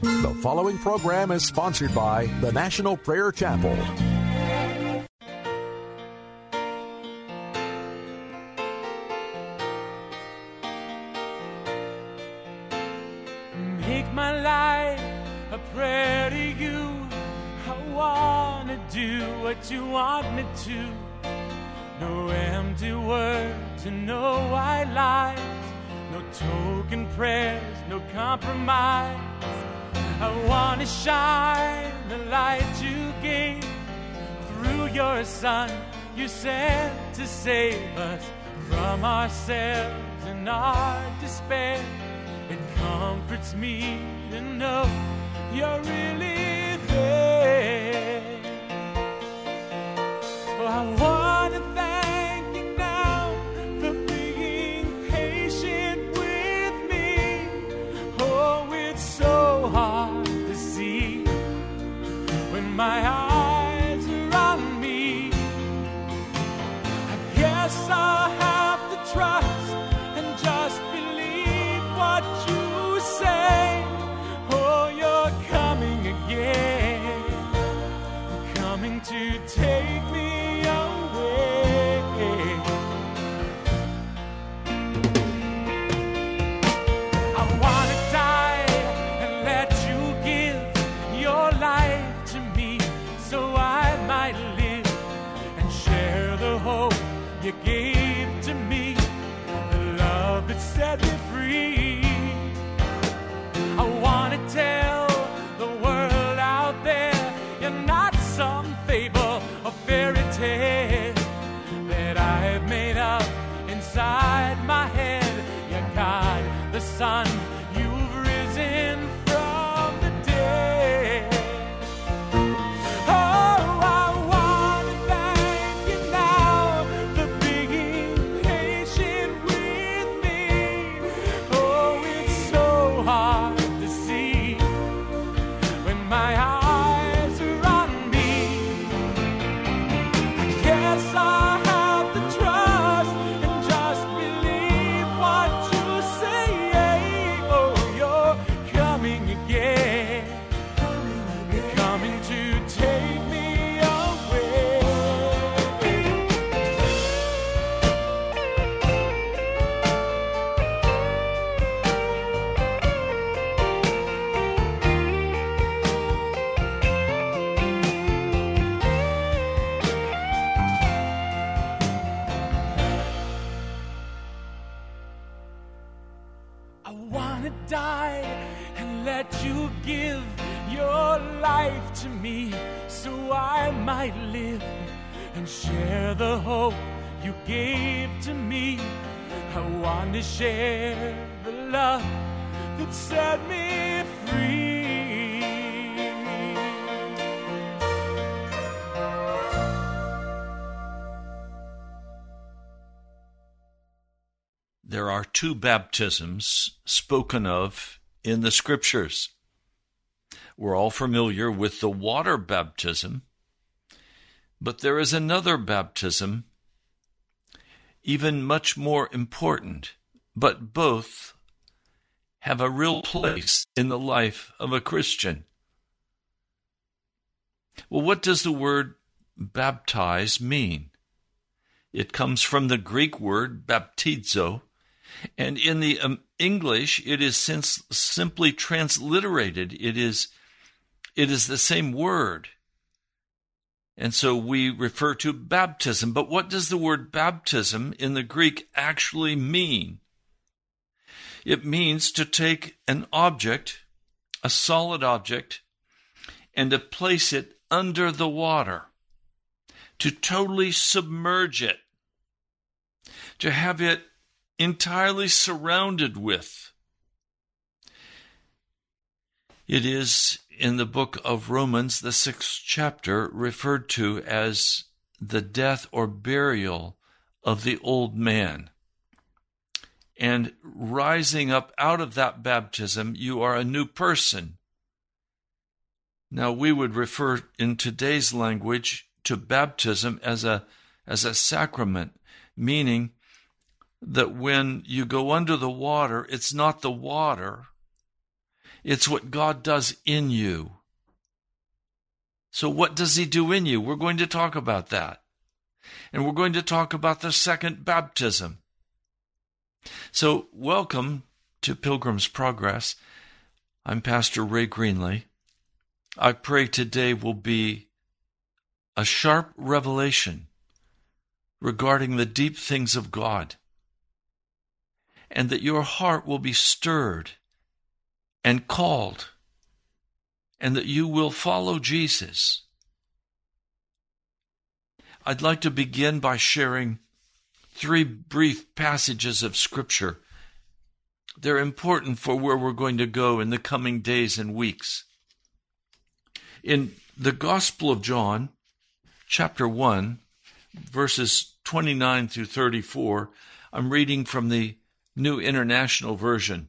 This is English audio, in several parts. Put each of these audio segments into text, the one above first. The following program is sponsored by the National Prayer Chapel. Make my life a prayer to you. I want to do what you want me to. No empty words and no white lies, no token prayers, no compromise. I want to shine the light you gave through your Son you sent to save us from ourselves and our despair. It comforts me to know you're really there. Oh, I want to thank you now for being patient with me. Oh, it's so hard to see when my eyes are on me. I guess I'll have to trust and just believe what you say. Oh, you're coming again, coming to take me away. I want to die and let you give your life to me so I might live and share the hope you gave to me, the love that set me free. I want to tell the world out there you're not some fable or fairy tale that I've made up inside my head. You're God, the Son, you've risen from the dead. Oh, I want to thank you now for being patient with me. Oh, it's so hard to see when my eyes are on me. I guess I have to trust and just believe what you say. Oh, you're coming again, coming to take me away. I want to die and let you give your life to me so I might live and share the hope you gave to me. I want to share the love that set me free. There are two baptisms spoken of in the Scriptures. We're all familiar with the water baptism, but there is another baptism, even much more important, but both have a real place in the life of a Christian. Well, what does the word baptize mean? It comes from the Greek word baptizo, and in the English, it is simply transliterated. It is the same word. And so we refer to baptism. But what does the word baptism in the Greek actually mean? It means to take an object, a solid object, and to place it under the water, to totally submerge it, to have it entirely surrounded with. It is in the book of Romans, the 6th chapter, referred to as the death or burial of the old man. And rising up out of that baptism, you are a new person. Now, we would refer in today's language to baptism as a sacrament, meaning that when you go under the water, it's not the water, It's what God does in you. So what does he do in you? We're going to talk about that. And we're going to talk about the second baptism. So welcome to Pilgrim's Progress. I'm Pastor Ray Greenlee. I pray today will be a sharp revelation regarding the deep things of God, and that your heart will be stirred and called, and that you will follow Jesus. I'd like to begin by sharing three brief passages of Scripture. They're important for where we're going to go in the coming days and weeks. In the Gospel of John, chapter 1, verses 29 through 34, I'm reading from the New International Version.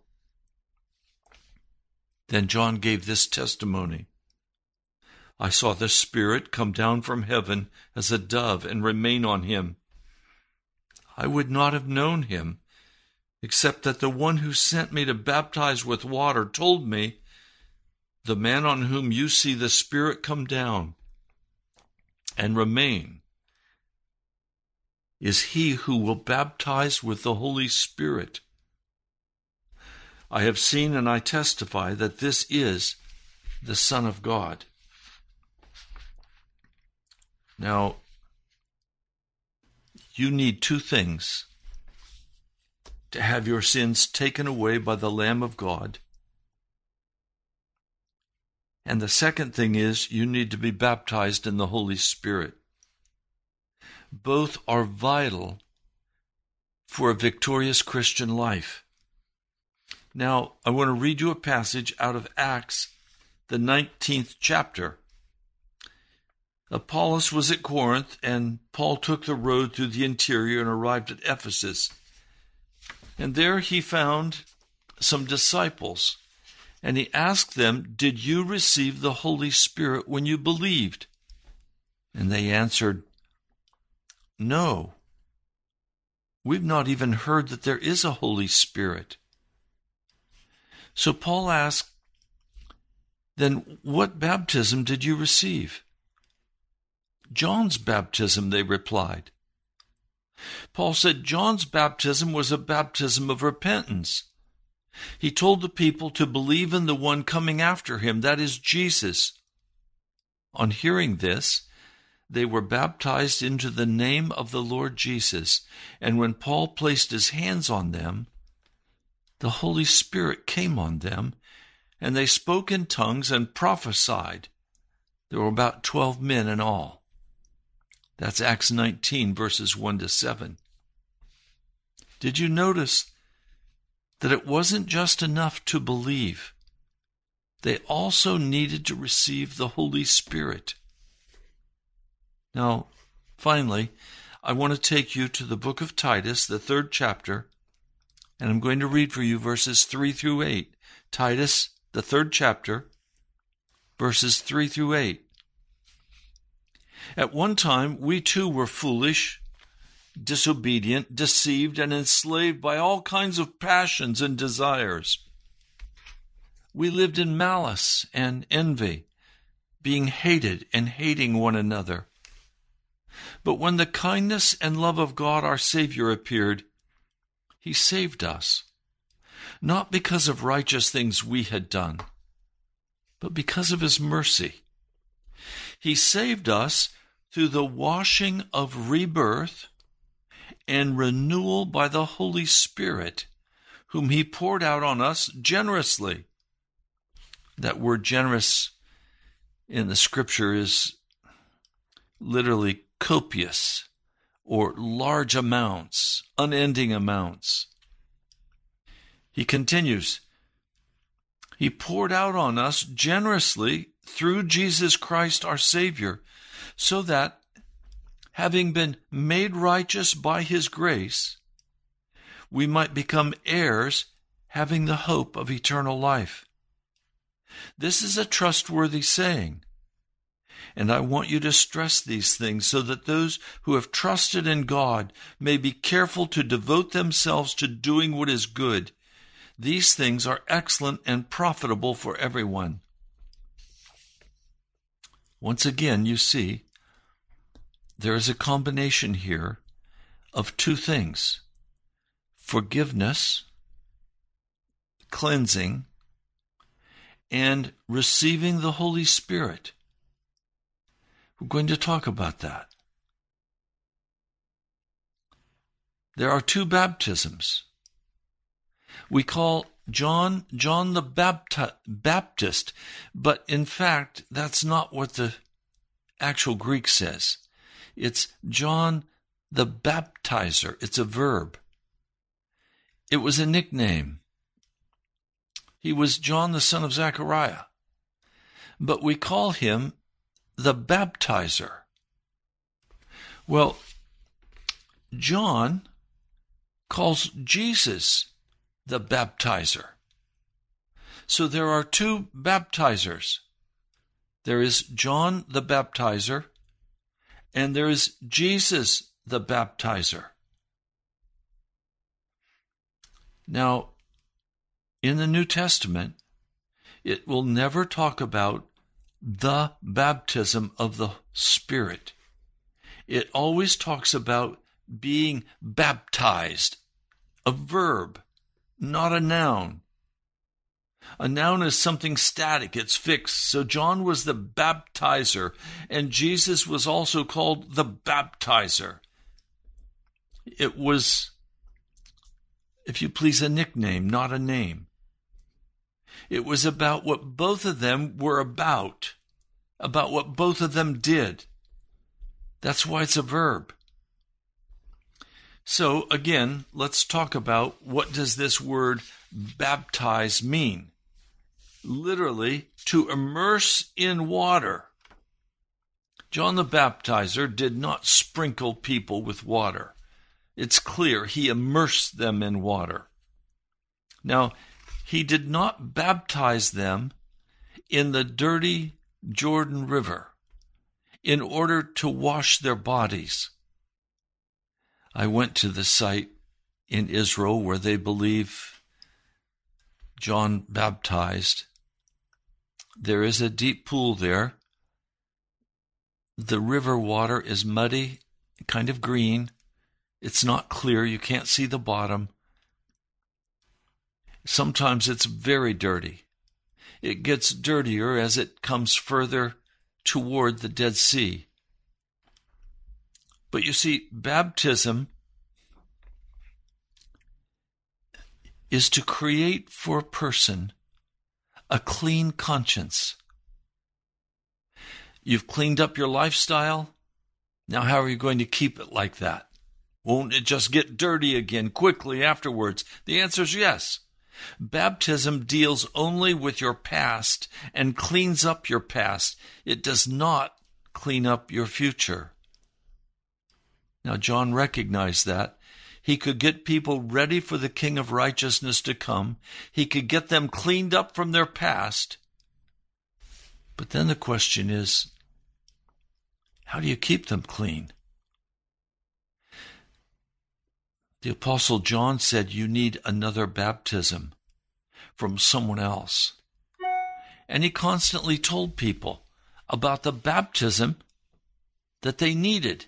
Then John gave this testimony: "I saw the Spirit come down from heaven as a dove and remain on him. I would not have known him, except that the one who sent me to baptize with water told me, 'The man on whom you see the Spirit come down and remain is he who will baptize with the Holy Spirit.' I have seen and I testify that this is the Son of God." Now, you need two things to have your sins taken away by the Lamb of God. And the second thing is you need to be baptized in the Holy Spirit. Both are vital for a victorious Christian life. Now, I want to read you a passage out of Acts, the 19th chapter. Apollos was at Corinth, and Paul took the road through the interior and arrived at Ephesus. And there he found some disciples, and he asked them, "Did you receive the Holy Spirit when you believed?" And they answered, "No, we've not even heard that there is a Holy Spirit." So Paul asked, "Then what baptism did you receive?" "John's baptism," they replied. Paul said John's baptism was a baptism of repentance. He told the people to believe in the one coming after him, that is Jesus. On hearing this, they were baptized into the name of the Lord Jesus, and when Paul placed his hands on them, the Holy Spirit came on them, and they spoke in tongues and prophesied. There were about 12 men in all. That's Acts 19, verses 1 to 7. Did you notice that it wasn't just enough to believe? They also needed to receive the Holy Spirit. Now, finally, I want to take you to the book of Titus, the 3rd chapter, and I'm going to read for you verses 3 through 8. Titus, the 3rd chapter, verses 3 through 8. "At one time, we too were foolish, disobedient, deceived, and enslaved by all kinds of passions and desires. We lived in malice and envy, being hated and hating one another. But when the kindness and love of God our Savior appeared, he saved us, not because of righteous things we had done, but because of his mercy. He saved us through the washing of rebirth and renewal by the Holy Spirit, whom he poured out on us generously." That word generous in the Scripture is literally copious, or large amounts, unending amounts. He continues, He poured out on us generously through Jesus Christ our Savior, so that, having been made righteous by his grace, we might become heirs, having the hope of eternal life. This is a trustworthy saying, and I want you to stress these things so that those who have trusted in God may be careful to devote themselves to doing what is good. These things are excellent and profitable for everyone. Once again, you see, there is a combination here of two things: forgiveness, cleansing, and receiving the Holy Spirit. We're going to talk about that. There are two baptisms. We call John the Baptist, but in fact, that's not what the actual Greek says. It's John the Baptizer. It's a verb. It was a nickname. He was John the son of Zechariah, but we call him the Baptizer. Well, John calls Jesus the Baptizer. So there are two baptizers. There is John the Baptizer, and there is Jesus the Baptizer. Now, in the New Testament, it will never talk about the baptism of the Spirit. It always talks about being baptized, a verb, not a noun. A noun is something static, it's fixed. So John was the baptizer, and Jesus was also called the baptizer. It was, if you please, a nickname, not a name. It was about what both of them were about what both of them did. That's why it's a verb. So again, let's talk about what does this word baptize mean? Literally, to immerse in water. John the Baptizer did not sprinkle people with water. It's clear he immersed them in water. Now, he did not baptize them in the dirty Jordan River in order to wash their bodies. I went to the site in Israel where they believe John baptized. There is a deep pool there. The river water is muddy, kind of green. It's not clear. You can't see the bottom. Sometimes it's very dirty. It gets dirtier as it comes further toward the Dead Sea. But you see, baptism is to create for a person a clean conscience. You've cleaned up your lifestyle. Now how are you going to keep it like that? Won't it just get dirty again quickly afterwards? The answer is yes. Baptism deals only with your past and cleans up your past. It does not clean up your future. Now, John recognized that. He could get people ready for the King of Righteousness to come. He could get them cleaned up from their past. But then the question is, how do you keep them clean? The Apostle John said you need another baptism from someone else. And he constantly told people about the baptism that they needed,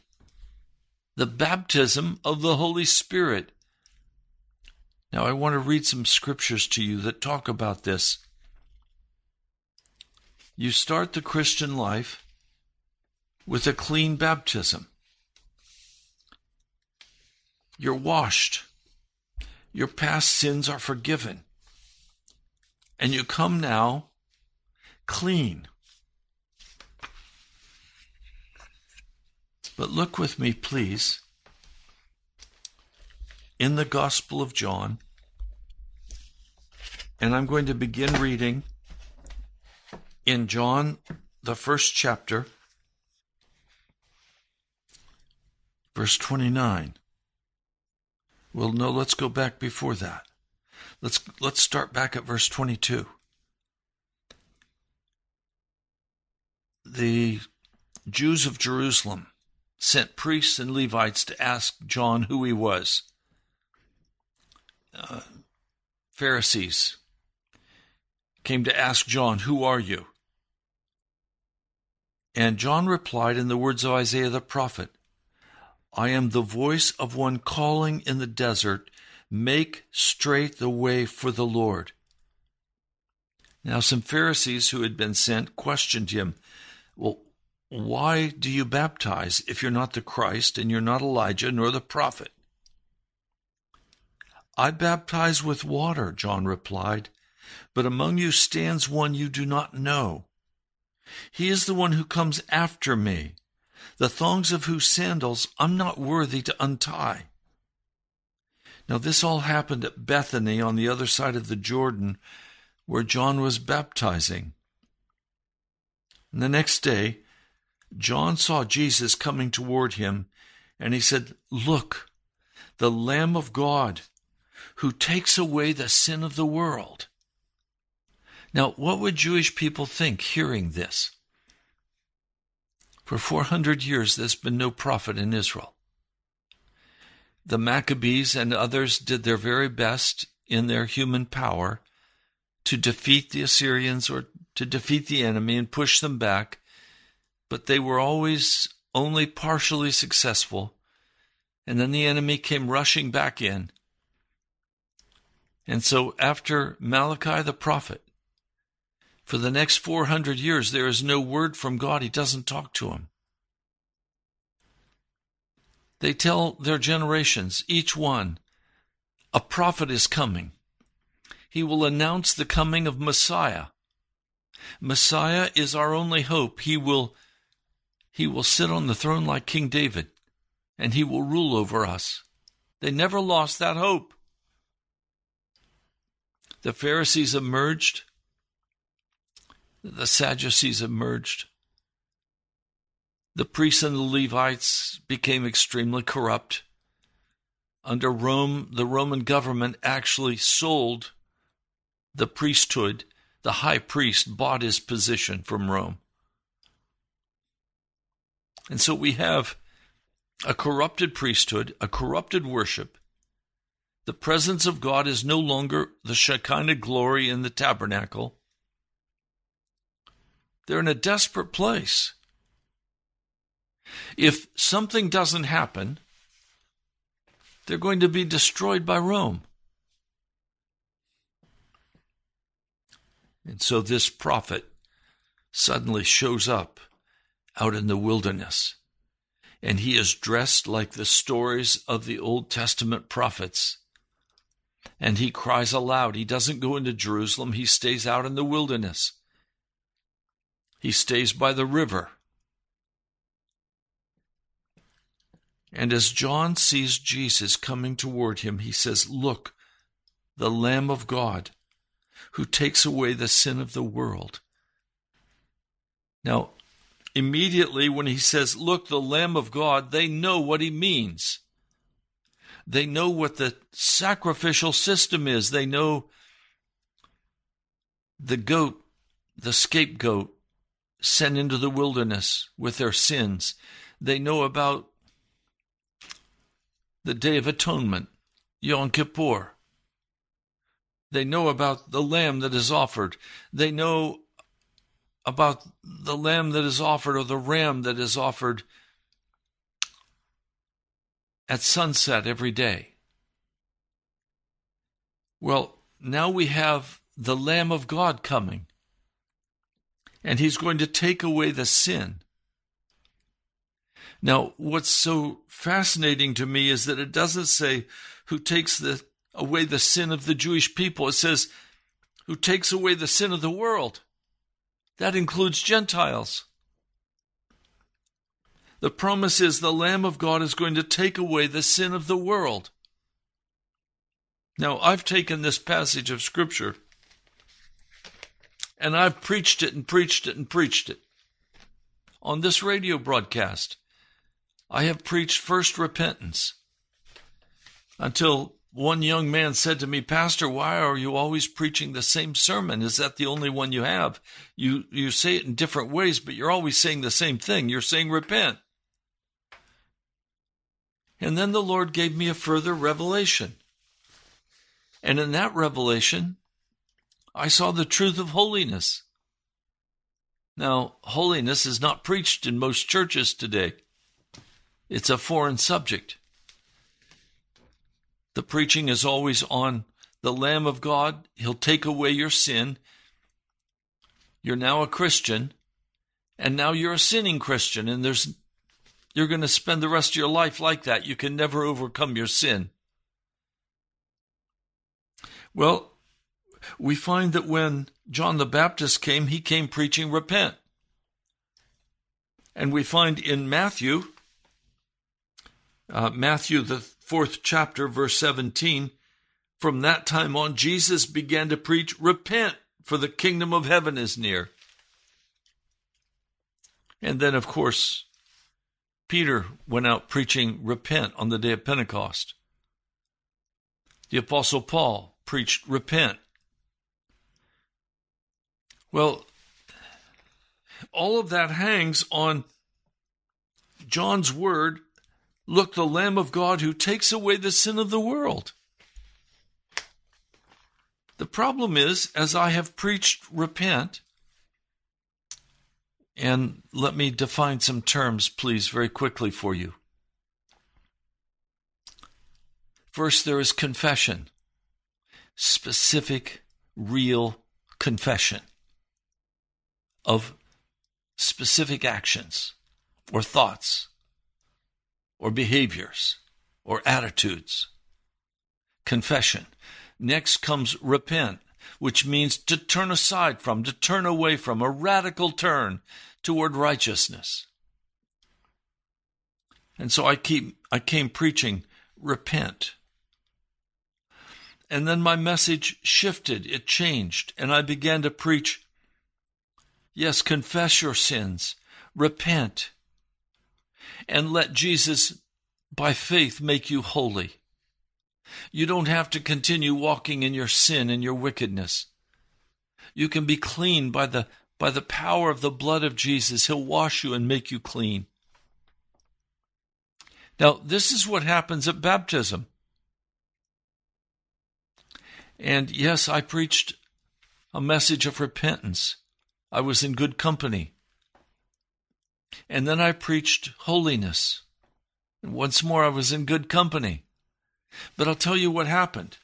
the baptism of the Holy Spirit. Now, I want to read some scriptures to you that talk about this. You start the Christian life with a clean baptism. You're washed. Your past sins are forgiven. And you come now clean. But look with me, please, in the Gospel of John And I'm going to begin reading in John, the first chapter, verse 29. Well, no, let's go back before that. Let's start back at verse 22. The Jews of Jerusalem sent priests and Levites to ask John who he was. Pharisees came to ask John, "Who are you?" And John replied in the words of Isaiah the prophet, "I am the voice of one calling in the desert, make straight the way for the Lord." Now some Pharisees who had been sent questioned him, "Well, why do you baptize if you're not the Christ and you're not Elijah nor the prophet?" "I baptize with water," John replied, "but among you stands one you do not know. He is the one who comes after me, the thongs of whose sandals I'm not worthy to untie." Now this all happened at Bethany on the other side of the Jordan, where John was baptizing. And the next day, John saw Jesus coming toward him, and he said, "Look, the Lamb of God, who takes away the sin of the world." Now, what would Jewish people think hearing this? For 400 years, there's been no prophet in Israel. The Maccabees and others did their very best in their human power to defeat the Assyrians or to defeat the enemy and push them back, but they were always only partially successful, and then the enemy came rushing back in. And so after Malachi the prophet, for the next 400 years, there is no word from God. He doesn't talk to him. They tell their generations, each one, a prophet is coming. He will announce the coming of Messiah. Messiah is our only hope. He will sit on the throne like King David, and he will rule over us. They never lost that hope. The Pharisees emerged. The Sadducees emerged. The priests and the Levites became extremely corrupt. Under Rome, the Roman government actually sold the priesthood. The high priest bought his position from Rome. And so we have a corrupted priesthood, a corrupted worship. The presence of God is no longer the Shekinah glory in the tabernacle. They're in a desperate place. If something doesn't happen, they're going to be destroyed by Rome. And so this prophet suddenly shows up out in the wilderness, and he is dressed like the stories of the Old Testament prophets. And he cries aloud. He doesn't go into Jerusalem. He stays out in the wilderness. He stays by the river. And as John sees Jesus coming toward him, he says, "Look, the Lamb of God, who takes away the sin of the world." Now, immediately when he says, "Look, the Lamb of God," they know what he means. They know what the sacrificial system is. They know the goat, the scapegoat, sent into the wilderness with their sins. They know about the Day of Atonement, Yom Kippur. They know about the lamb that is offered. They know about the lamb that is offered or the ram that is offered at sunset every day. Well, now we have the Lamb of God coming, and he's going to take away the sin. Now, what's so fascinating to me is that it doesn't say who takes away the sin of the Jewish people. It says who takes away the sin of the world. That includes Gentiles. The promise is the Lamb of God is going to take away the sin of the world. Now, I've taken this passage of Scripture and I've preached it and preached it and preached it. On this radio broadcast, I have preached first repentance until one young man said to me, Pastor, why are you always preaching the same sermon? Is that the only one you have? You say it in different ways, but you're always saying the same thing. You're saying repent. And then the Lord gave me a further revelation. And in that revelation, I saw the truth of holiness. Now, holiness is not preached in most churches today. It's a foreign subject. The preaching is always on the Lamb of God. He'll take away your sin. You're now a Christian, and now you're a sinning Christian, and you're going to spend the rest of your life like that. You can never overcome your sin. Well, we find that when John the Baptist came, he came preaching repent. And we find in Matthew the 4th chapter, verse 17, from that time on, Jesus began to preach, repent, for the kingdom of heaven is near. And then, of course, Peter went out preaching repent on the day of Pentecost. The Apostle Paul preached repent. Well, all of that hangs on John's word, look, the Lamb of God who takes away the sin of the world. The problem is, as I have preached repent, and let me define some terms, please, very quickly for you. First, there is confession, specific, real confession of specific actions or thoughts or behaviors or attitudes. Confession. Next comes repent, which means to turn aside from, to turn away from, a radical turn toward righteousness. And so I came preaching repent. And then my message shifted, it changed, and I began to preach, yes, confess your sins, repent, and let Jesus, by faith, make you holy. You don't have to continue walking in your sin and your wickedness. You can be clean by the power of the blood of Jesus. He'll wash you and make you clean. Now, this is what happens at baptism. And yes, I preached a message of repentance. I was in good company. And then I preached holiness. And once more, I was in good company. But I'll tell you what happened.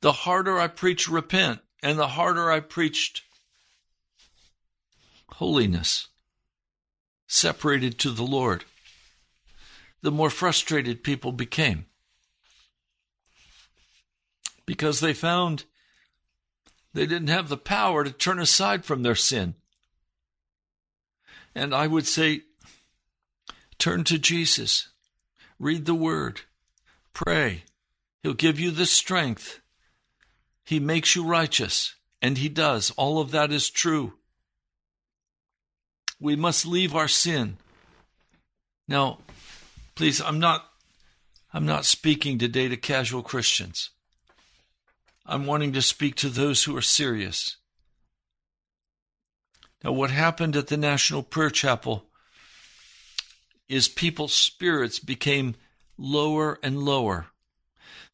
The harder I preached repent, and the harder I preached holiness, separated to the Lord, the more frustrated people became. Because they found they didn't have the power to turn aside from their sin. And I would say, turn to Jesus, read the Word, pray. He'll give you the strength. He makes you righteous, and He does. All of that is true. We must leave our sin. Now, please, I'm not speaking today to casual Christians. I'm wanting to speak to those who are serious. Now, what happened at the National Prayer Chapel is people's spirits became lower and lower,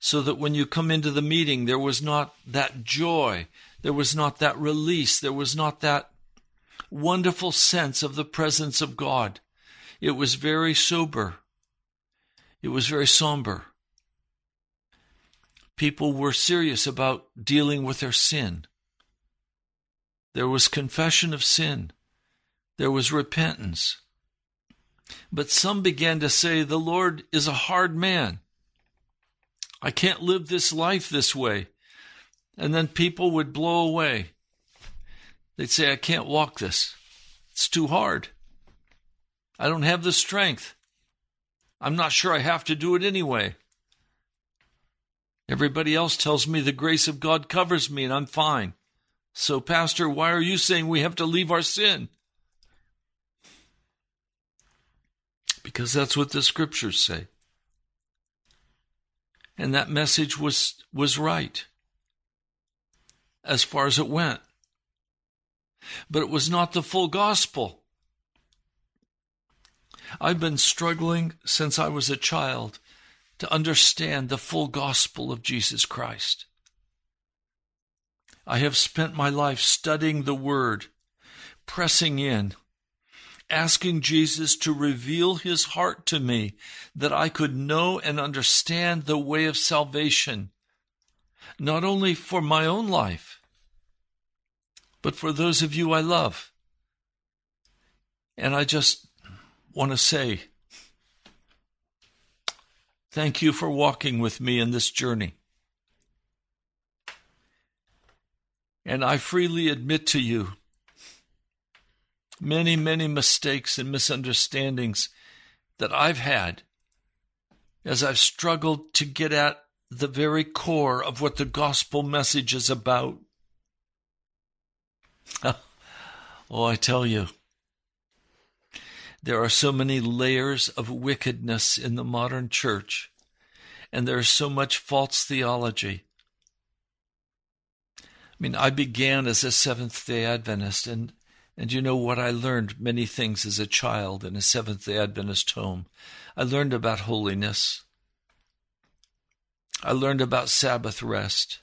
so that when you come into the meeting, there was not that joy, there was not that release, there was not that wonderful sense of the presence of God. It was very sober. It was very somber. People were serious about dealing with their sin. There was confession of sin. There was repentance. But some began to say, the Lord is a hard man. I can't live this life this way. And then people would blow away. They'd say, I can't walk this. It's too hard. I don't have the strength. I'm not sure I have to do it anyway. Everybody else tells me the grace of God covers me and I'm fine. So, Pastor, why are you saying we have to leave our sin? Because that's what the scriptures say. And that message was right as far as it went. But it was not the full gospel. I've been struggling since I was a child to understand the full gospel of Jesus Christ. I have spent my life studying the Word, pressing in, asking Jesus to reveal his heart to me that I could know and understand the way of salvation, not only for my own life, but for those of you I love. And I just want to say, thank you for walking with me in this journey. And I freely admit to you many, many mistakes and misunderstandings that I've had as I've struggled to get at the very core of what the gospel message is about. Oh, I tell you, there are so many layers of wickedness in the modern church, and there is so much false theology. I mean, I began as a Seventh-day Adventist, and you know what? I learned many things as a child in a Seventh-day Adventist home. I learned about holiness. I learned about Sabbath rest.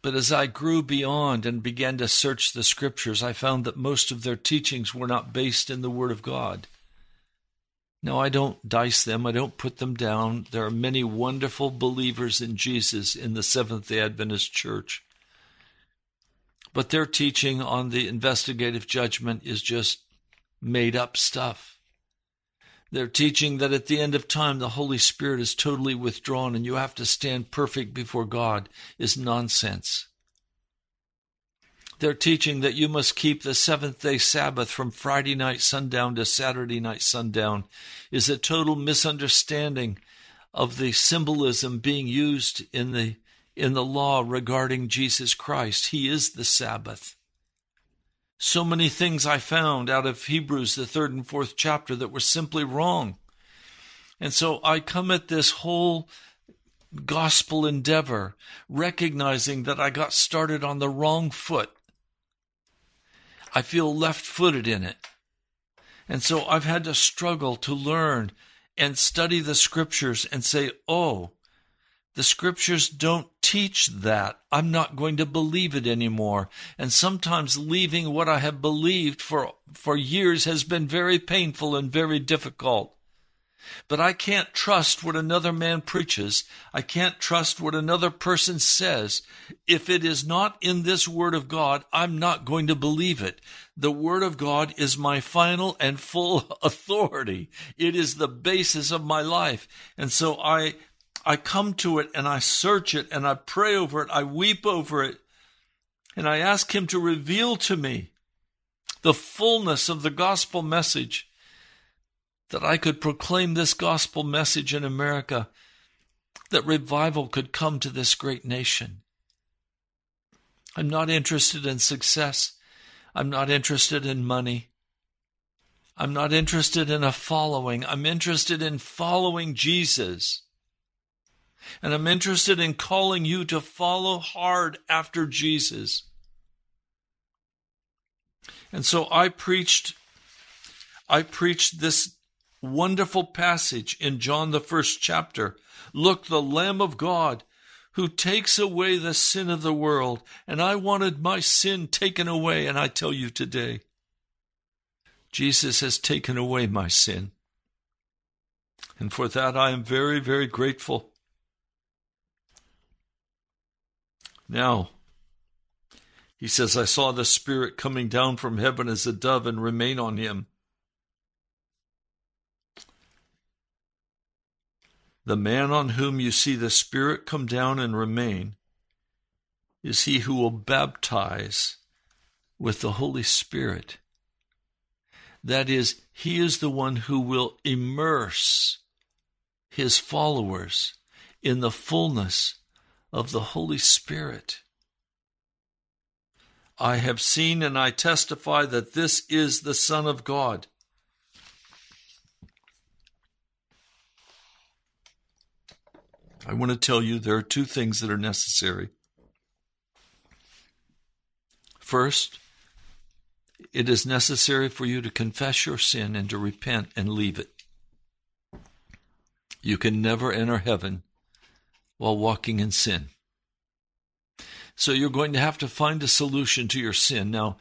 But as I grew beyond and began to search the scriptures, I found that most of their teachings were not based in the Word of God. No, I don't dice them. I don't put them down. There are many wonderful believers in Jesus in the Seventh-day Adventist Church. But their teaching on the investigative judgment is just made-up stuff. They're teaching that at the end of time, the Holy Spirit is totally withdrawn and you have to stand perfect before God is nonsense. They're teaching that you must keep the seventh-day Sabbath from Friday night sundown to Saturday night sundown is a total misunderstanding of the symbolism being used in the law regarding Jesus Christ. He is the Sabbath. So many things I found out of Hebrews, the 3rd and 4th chapter, that were simply wrong. And so I come at this whole gospel endeavor, recognizing that I got started on the wrong foot. I feel left-footed in it. And so I've had to struggle to learn and study the scriptures and say, oh, the scriptures don't teach that. I'm not going to believe it anymore. And sometimes leaving what I have believed for years has been very painful and very difficult. But I can't trust what another man preaches. I can't trust what another person says. If it is not in this Word of God, I'm not going to believe it. The Word of God is my final and full authority. It is the basis of my life. And so I come to it and I search it and I pray over it. I weep over it and I ask him to reveal to me the fullness of the gospel message, that I could proclaim this gospel message in America, that revival could come to this great nation. I'm not interested in success. I'm not interested in money. I'm not interested in a following. I'm interested in following Jesus. And I'm interested in calling you to follow hard after Jesus. And so I preached this wonderful passage in John, the 1st chapter. Look, the Lamb of God who takes away the sin of the world. And I wanted my sin taken away. And I tell you today, Jesus has taken away my sin. And for that, I am very, very grateful. Now, he says, I saw the Spirit coming down from heaven as a dove and remain on him. The man on whom you see the Spirit come down and remain is he who will baptize with the Holy Spirit. That is, he is the one who will immerse his followers in the fullness of the Holy Spirit. I have seen and I testify that this is the Son of God. I want to tell you there are two things that are necessary. First, it is necessary for you to confess your sin and to repent and leave it. You can never enter heaven while walking in sin. So you're going to have to find a solution to your sin. Now,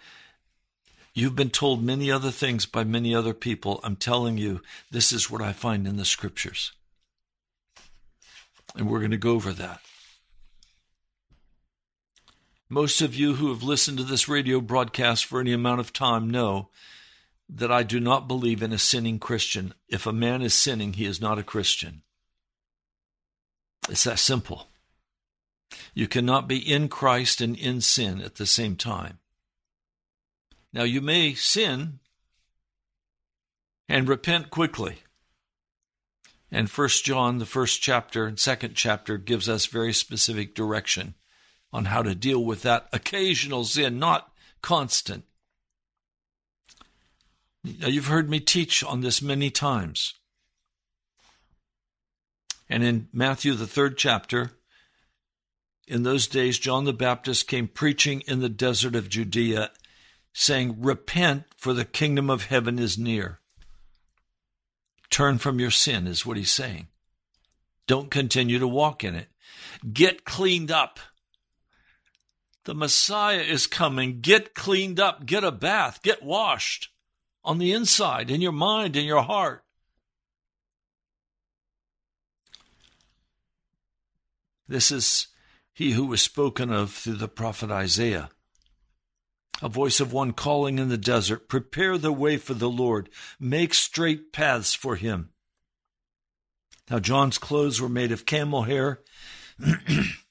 you've been told many other things by many other people. I'm telling you, this is what I find in the scriptures. And we're going to go over that. Most of you who have listened to this radio broadcast for any amount of time know that I do not believe in a sinning Christian. If a man is sinning, he is not a Christian. It's that simple. You cannot be in Christ and in sin at the same time. Now, you may sin and repent quickly. And 1 John, the first chapter and second chapter, gives us very specific direction on how to deal with that occasional sin, not constant. Now, you've heard me teach on this many times. And in Matthew, the third chapter, in those days, John the Baptist came preaching in the desert of Judea, saying, "Repent, for the kingdom of heaven is near." Turn from your sin is what he's saying. Don't continue to walk in it. Get cleaned up. The Messiah is coming. Get cleaned up. Get a bath. Get washed on the inside, in your mind, in your heart. This is he who was spoken of through the prophet Isaiah. A voice of one calling in the desert, "Prepare the way for the Lord, make straight paths for him." Now John's clothes were made of camel hair.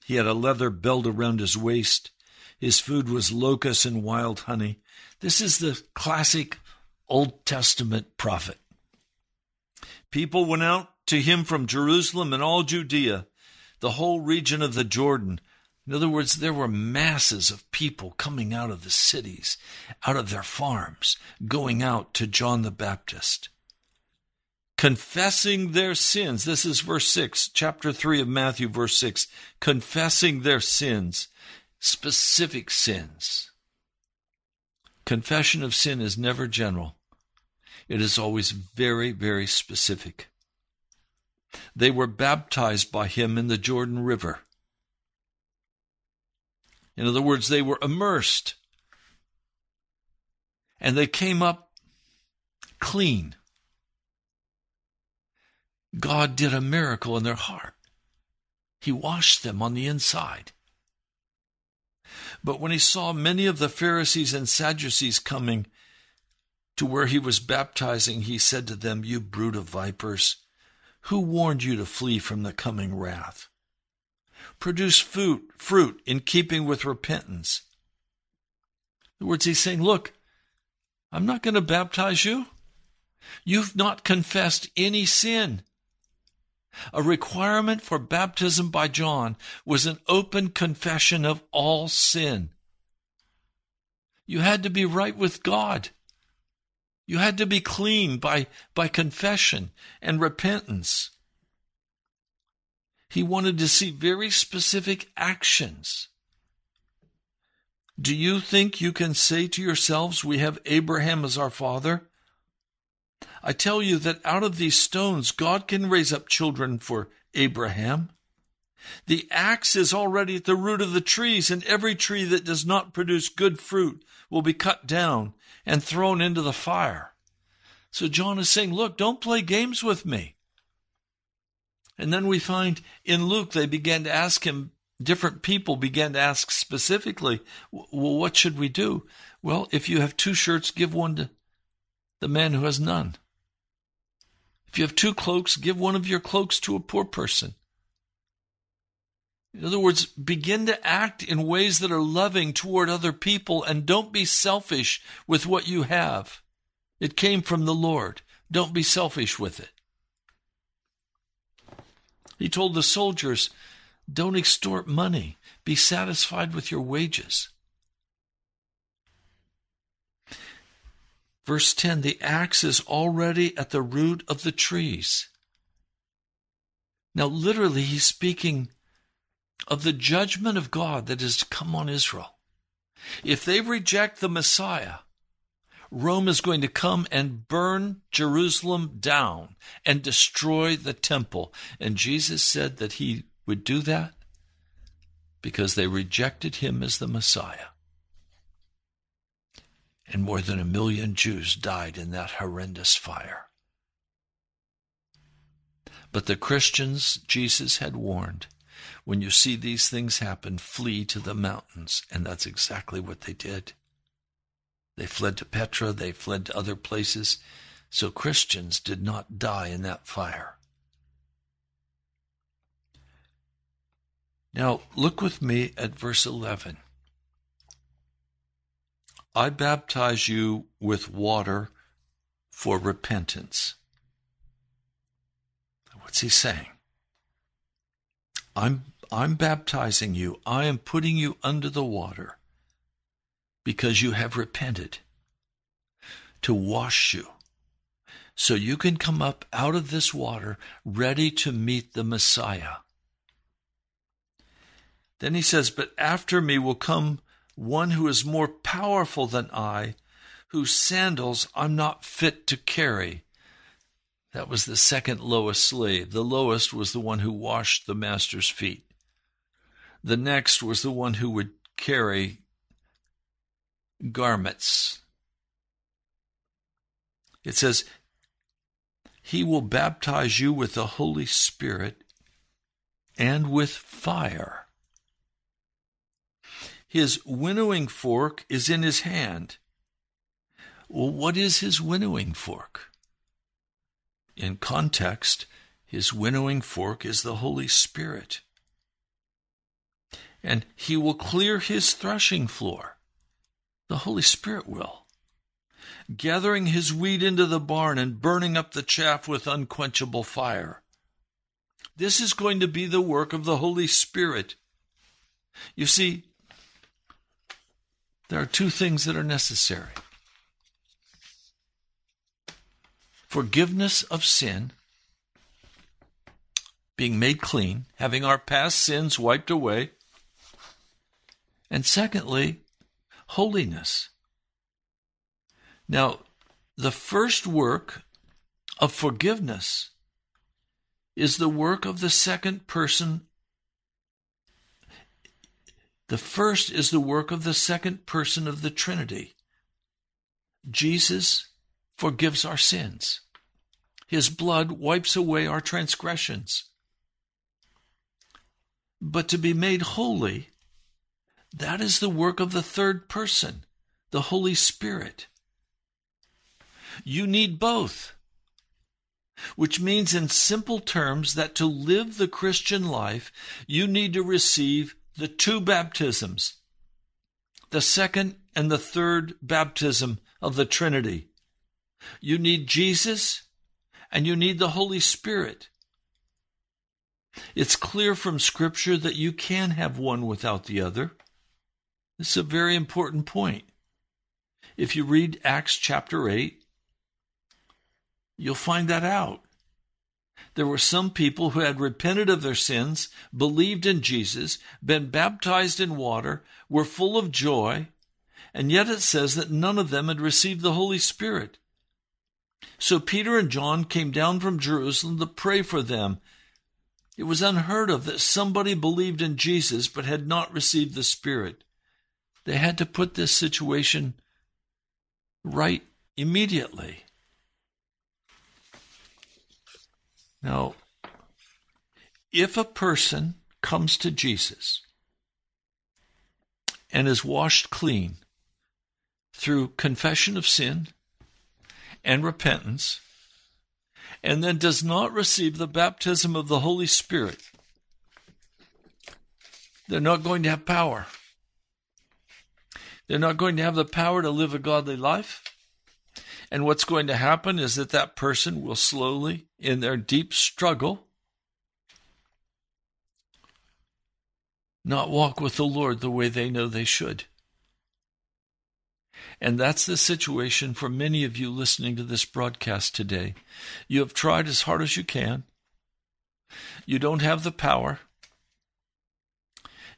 He had a leather belt around his waist. His food was locusts and wild honey. This is the classic Old Testament prophet. People went out to him from Jerusalem and all Judea, the whole region of the Jordan. In other words, there were masses of people coming out of the cities, out of their farms, going out to John the Baptist, confessing their sins. This is verse 6, chapter 3 of Matthew, verse 6, confessing their sins, specific sins. Confession of sin is never general. It is always very, very specific. They were baptized by him in the Jordan River. In other words, they were immersed, and they came up clean. God did a miracle in their heart. He washed them on the inside. But when he saw many of the Pharisees and Sadducees coming to where he was baptizing, he said to them, "You brood of vipers, who warned you to flee from the coming wrath? Produce fruit in keeping with repentance." In other words, he's saying, look, I'm not going to baptize you. You've not confessed any sin. A requirement for baptism by John was an open confession of all sin. You had to be right with God. You had to be clean by confession and repentance. He wanted to see very specific actions. Do you think you can say to yourselves, "We have Abraham as our father"? I tell you that out of these stones, God can raise up children for Abraham. The axe is already at the root of the trees, and every tree that does not produce good fruit will be cut down and thrown into the fire. So John is saying, look, don't play games with me. And then we find in Luke, they began to ask him, different people began to ask specifically, well, what should we do? Well, if you have two shirts, give one to the man who has none. If you have two cloaks, give one of your cloaks to a poor person. In other words, begin to act in ways that are loving toward other people, and don't be selfish with what you have. It came from the Lord. Don't be selfish with it. He told the soldiers, don't extort money. Be satisfied with your wages. Verse 10, the axe is already at the root of the trees. Now, literally, he's speaking of the judgment of God that is to come on Israel. If they reject the Messiah, Rome is going to come and burn Jerusalem down and destroy the temple. And Jesus said that he would do that because they rejected him as the Messiah. And more than 1 million Jews died in that horrendous fire. But the Christians, Jesus had warned, when you see these things happen, flee to the mountains. And that's exactly what they did. They fled to Petra. They fled to other places. So Christians did not die in that fire. Now, look with me at verse 11. I baptize you with water for repentance. What's he saying? I'm baptizing you. I am putting you under the water because you have repented, to wash you so you can come up out of this water ready to meet the Messiah. Then he says, but after me will come one who is more powerful than I, whose sandals I'm not fit to carry. That was the second lowest slave. The lowest was the one who washed the master's feet. The next was the one who would carry garments. It says, he will baptize you with the Holy Spirit and with fire. His winnowing fork is in his hand. Well, what is his winnowing fork? In context, his winnowing fork is the Holy Spirit. And he will clear his threshing floor. The Holy Spirit will. Gathering his wheat into the barn and burning up the chaff with unquenchable fire. This is going to be the work of the Holy Spirit. You see, there are two things that are necessary. Forgiveness of sin, being made clean, having our past sins wiped away. And secondly, holiness. Now, the first work of forgiveness is the work of the second person. The first is the work of the second person of the Trinity. Jesus forgives our sins. His blood wipes away our transgressions. But to be made holy, that is the work of the third person, the Holy Spirit. You need both, which means in simple terms that to live the Christian life, you need to receive the two baptisms, the second and the third baptism of the Trinity. You need Jesus and you need the Holy Spirit. It's clear from Scripture that you can have one without the other. This is a very important point. If you read Acts chapter 8, you'll find that out. There were some people who had repented of their sins, believed in Jesus, been baptized in water, were full of joy, and yet it says that none of them had received the Holy Spirit. So Peter and John came down from Jerusalem to pray for them. It was unheard of that somebody believed in Jesus but had not received the Spirit. They had to put this situation right immediately. Now, if a person comes to Jesus and is washed clean through confession of sin and repentance, and then does not receive the baptism of the Holy Spirit, they're not going to have power. They're not going to have the power to live a godly life. And what's going to happen is that that person will slowly, in their deep struggle, not walk with the Lord the way they know they should. And that's the situation for many of you listening to this broadcast today. You have tried as hard as you can. You don't have the power.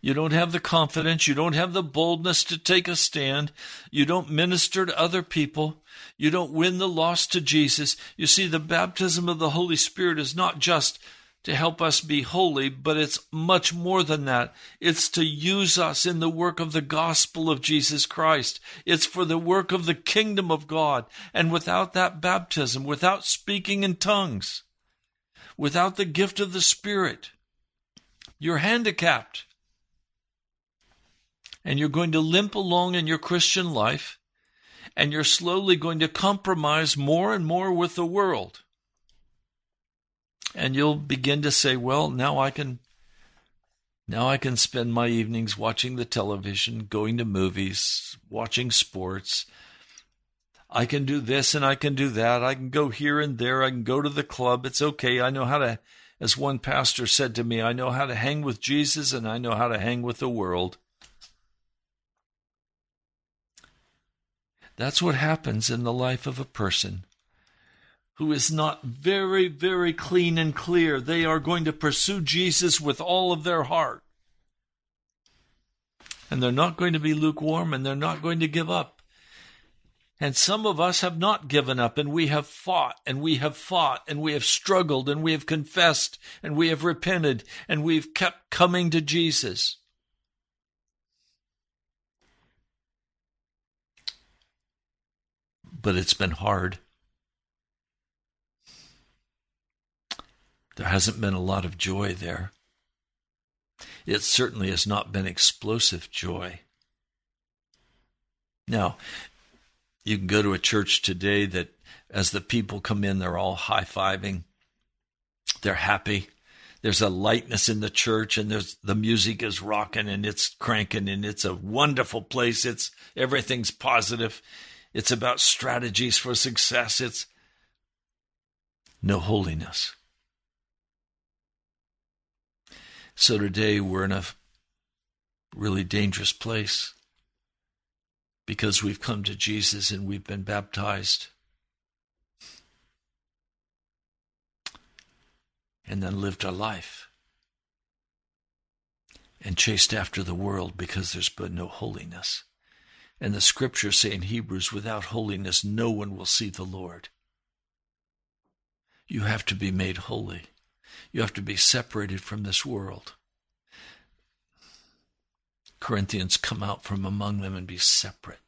You don't have the confidence. You don't have the boldness to take a stand. You don't minister to other people. You don't win the lost to Jesus. You see, the baptism of the Holy Spirit is not just to help us be holy, but it's much more than that. It's to use us in the work of the gospel of Jesus Christ. It's for the work of the kingdom of God. And without that baptism, without speaking in tongues, without the gift of the Spirit, you're handicapped. And you're going to limp along in your Christian life, and you're slowly going to compromise more and more with the world. And you'll begin to say, well, now I can spend my evenings watching the television, going to movies, watching sports. I can do this and I can do that. I can go here and there. I can go to the club. It's okay. I know how to, as one pastor said to me, I know how to hang with Jesus and I know how to hang with the world. That's what happens in the life of a person who is not very, very clean and clear. They are going to pursue Jesus with all of their heart. And they're not going to be lukewarm, and they're not going to give up. And some of us have not given up, and we have fought, and we have fought, and we have struggled, and we have confessed, and we have repented, and we've kept coming to Jesus. But it's been hard. There hasn't been a lot of joy there. It certainly has not been explosive joy. Now, you can go to a church today that as the people come in, they're all high-fiving. They're happy. There's a lightness in the church, and the music is rocking, and it's cranking, and it's a wonderful place. Everything's positive. It's about strategies for success. It's no holiness. So today we're in a really dangerous place because we've come to Jesus and we've been baptized and then lived our life and chased after the world because there's been no holiness. And the scriptures say in Hebrews, without holiness, no one will see the Lord. You have to be made holy. You have to be separated from this world. Corinthians, come out from among them and be separate.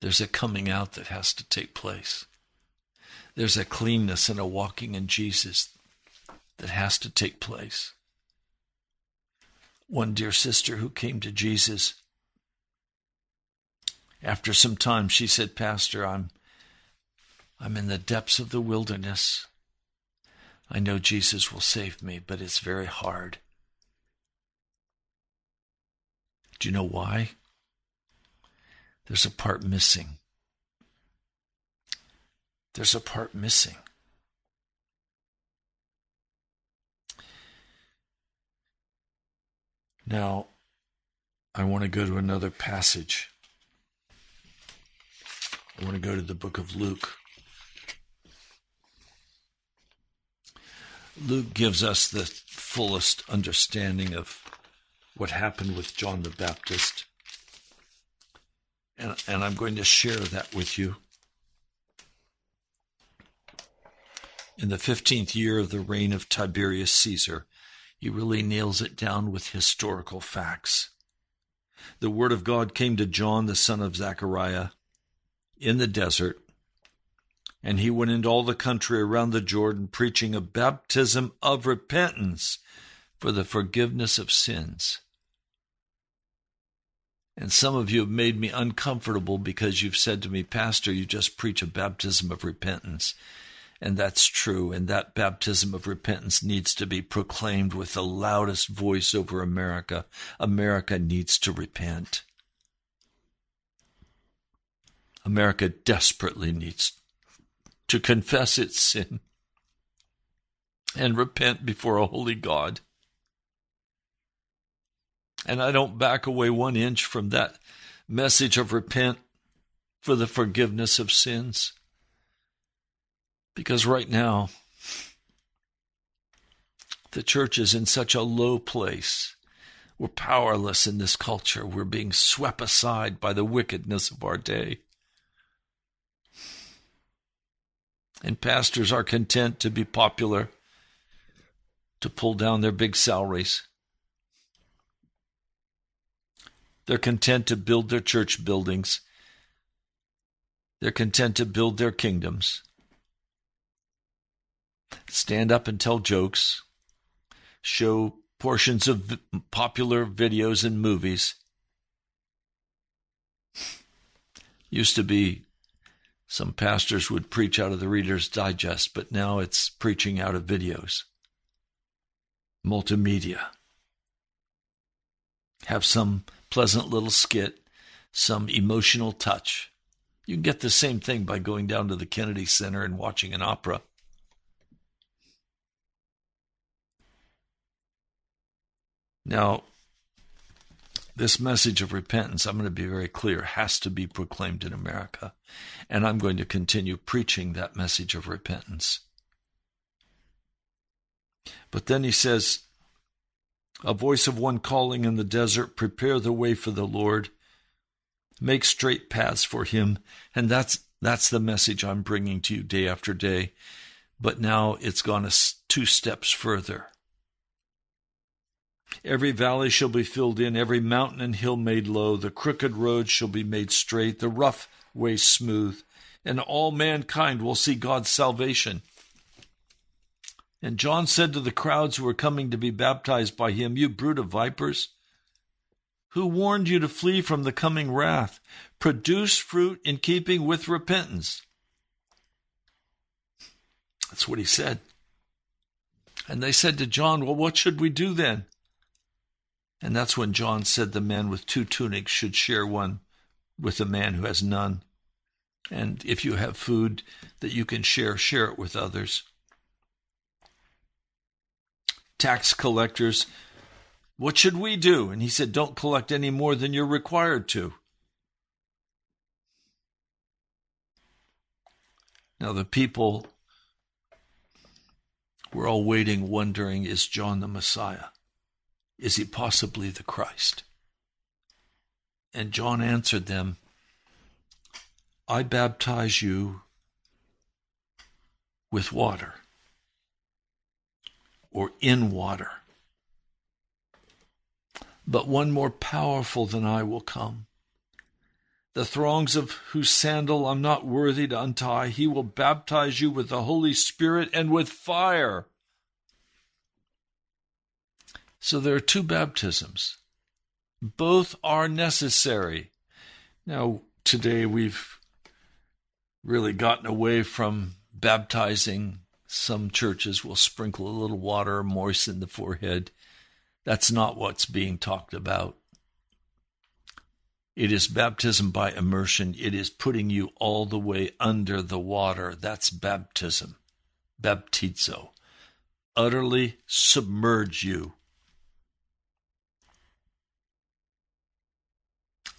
There's a coming out that has to take place. There's a cleanness and a walking in Jesus that has to take place. One dear sister who came to Jesus, after some time, she said, Pastor, I'm in the depths of the wilderness. I know Jesus will save me, but it's very hard. Do you know why? There's a part missing. There's a part missing. Now, I want to go to another passage. I want to go to the book of Luke. Luke gives us the fullest understanding of what happened with John the Baptist. And I'm going to share that with you. In the 15th year of the reign of Tiberius Caesar, he really nails it down with historical facts. The word of God came to John, the son of Zechariah, in the desert. And he went into all the country around the Jordan, preaching a baptism of repentance for the forgiveness of sins. And some of you have made me uncomfortable because you've said to me, Pastor, you just preach a baptism of repentance. And that's true. And that baptism of repentance needs to be proclaimed with the loudest voice over America. America needs to repent. America desperately needs to confess its sin and repent before a holy God. And I don't back away one inch from that message of repent for the forgiveness of sins. Because right now, the church is in such a low place. We're powerless in this culture. We're being swept aside by the wickedness of our day. And pastors are content to be popular, to pull down their big salaries. They're content to build their church buildings. They're content to build their kingdoms. Stand up and tell jokes. Show portions of popular videos and movies. Used to be some pastors would preach out of the Reader's Digest, but now it's preaching out of videos. Multimedia. Have some pleasant little skit, some emotional touch. You can get the same thing by going down to the Kennedy Center and watching an opera. Now, this message of repentance, I'm going to be very clear, has to be proclaimed in America. And I'm going to continue preaching that message of repentance. But then he says, a voice of one calling in the desert, prepare the way for the Lord, make straight paths for him. And that's the message I'm bringing to you day after day. But now it's gone two steps further. Every valley shall be filled in, every mountain and hill made low. The crooked road shall be made straight, the rough way smooth, and all mankind will see God's salvation. And John said to the crowds who were coming to be baptized by him, you brood of vipers, who warned you to flee from the coming wrath? Produce fruit in keeping with repentance. That's what he said. And they said to John, well, what should we do then? And that's when John said the man with two tunics should share one with the man who has none. And if you have food that you can share, share it with others. Tax collectors, what should we do? And he said, don't collect any more than you're required to. Now the people were all waiting, wondering, is John the Messiah? Is he possibly the Christ? And John answered them, I baptize you with water, or in water. But one more powerful than I will come, the thongs of whose sandal I'm not worthy to untie. He will baptize you with the Holy Spirit and with fire. So there are two baptisms. Both are necessary. Now, today we've really gotten away from baptizing. Some churches will sprinkle a little water, moisten the forehead. That's not what's being talked about. It is baptism by immersion. It is putting you all the way under the water. That's baptism. Baptizo. Utterly submerge you.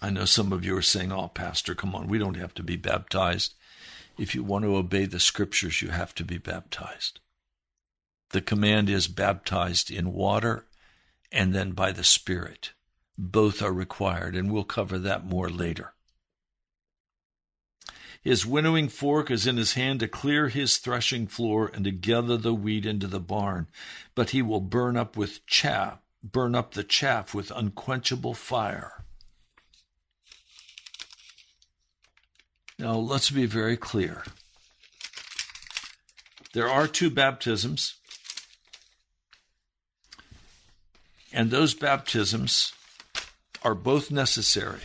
I know some of you are saying, oh, Pastor, come on, we don't have to be baptized. If you want to obey the scriptures, you have to be baptized. The command is baptized in water and then by the Spirit. Both are required, and we'll cover that more later. His winnowing fork is in his hand to clear his threshing floor and to gather the wheat into the barn, but he will burn up the chaff with unquenchable fire. Now, let's be very clear. There are two baptisms, and those baptisms are both necessary.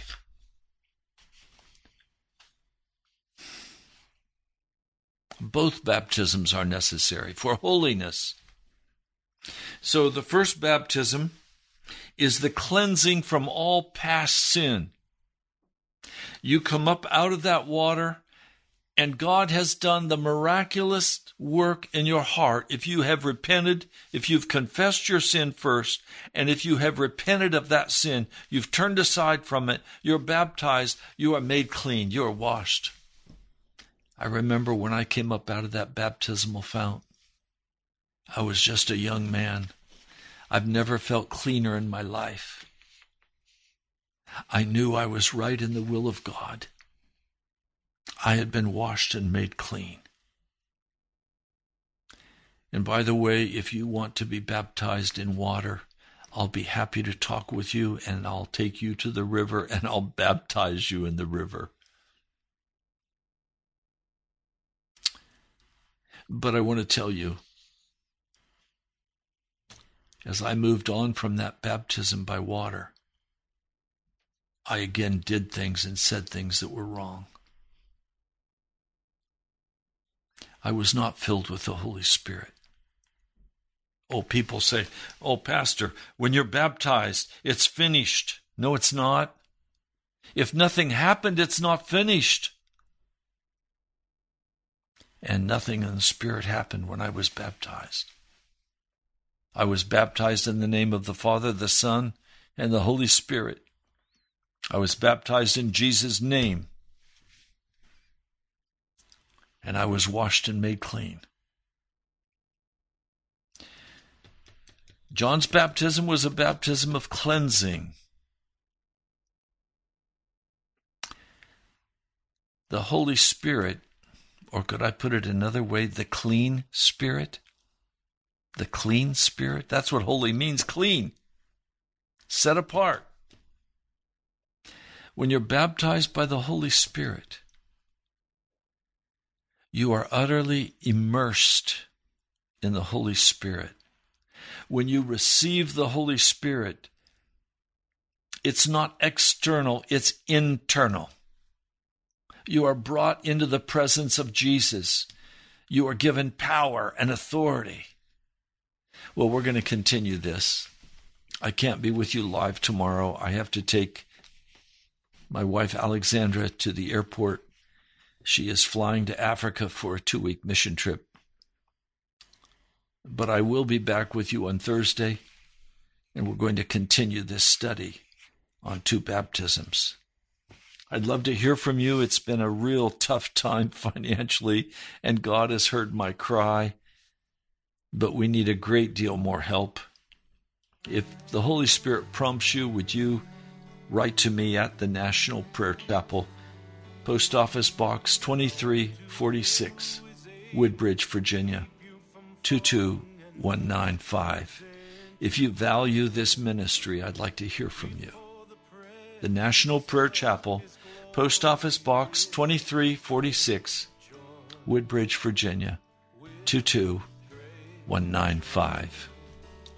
Both baptisms are necessary for holiness. So the first baptism is the cleansing from all past sin. You come up out of that water and God has done the miraculous work in your heart if you have repented, if you've confessed your sin first, and if you have repented of that sin, you've turned aside from it, you're baptized, you are made clean, you are washed. I remember when I came up out of that baptismal fount, I was just a young man. I've never felt cleaner in my life. I knew I was right in the will of God. I had been washed and made clean. And by the way, if you want to be baptized in water, I'll be happy to talk with you, and I'll take you to the river, and I'll baptize you in the river. But I want to tell you, as I moved on from that baptism by water, I again did things and said things that were wrong. I was not filled with the Holy Spirit. Oh, people say, oh, Pastor, when you're baptized, it's finished. No, it's not. If nothing happened, it's not finished. And nothing in the Spirit happened when I was baptized. I was baptized in the name of the Father, the Son, and the Holy Spirit. I was baptized in Jesus' name. And I was washed and made clean. John's baptism was a baptism of cleansing. The Holy Spirit, or could I put it another way, the clean Spirit? The clean Spirit? That's what holy means, clean, set apart. When you're baptized by the Holy Spirit, you are utterly immersed in the Holy Spirit. When you receive the Holy Spirit, it's not external, it's internal. You are brought into the presence of Jesus. You are given power and authority. Well, we're going to continue this. I can't be with you live tomorrow. I have to take my wife Alexandra to the airport. She is flying to Africa for a 2-week mission trip. But I will be back with you on Thursday, and we're going to continue this study on 2 baptisms. I'd love to hear from you. It's been a real tough time financially, and God has heard my cry, but we need a great deal more help. If the Holy Spirit prompts you, would you write to me at the National Prayer Chapel, Post Office Box 2346, Woodbridge, Virginia, 22195. If you value this ministry, I'd like to hear from you. The National Prayer Chapel, Post Office Box 2346, Woodbridge, Virginia, 22195.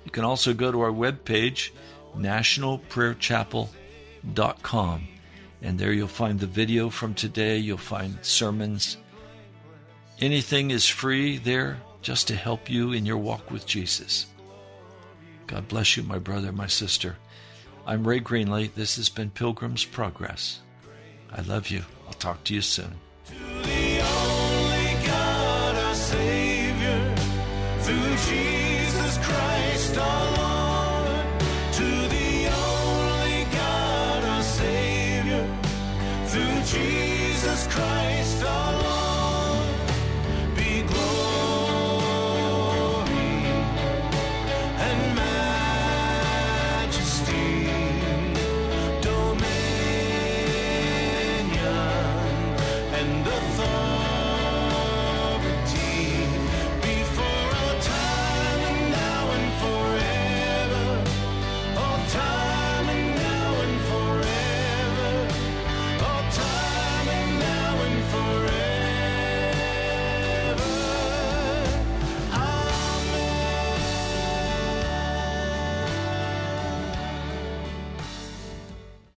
You can also go to our webpage, nationalprayerchapel.com, and there you'll find the video from today. You'll find sermons. Anything is free there just to help you in your walk with Jesus. God bless you, my brother, my sister. I'm Ray Greenlee. This has been Pilgrim's Progress. I love you. I'll talk to you soon.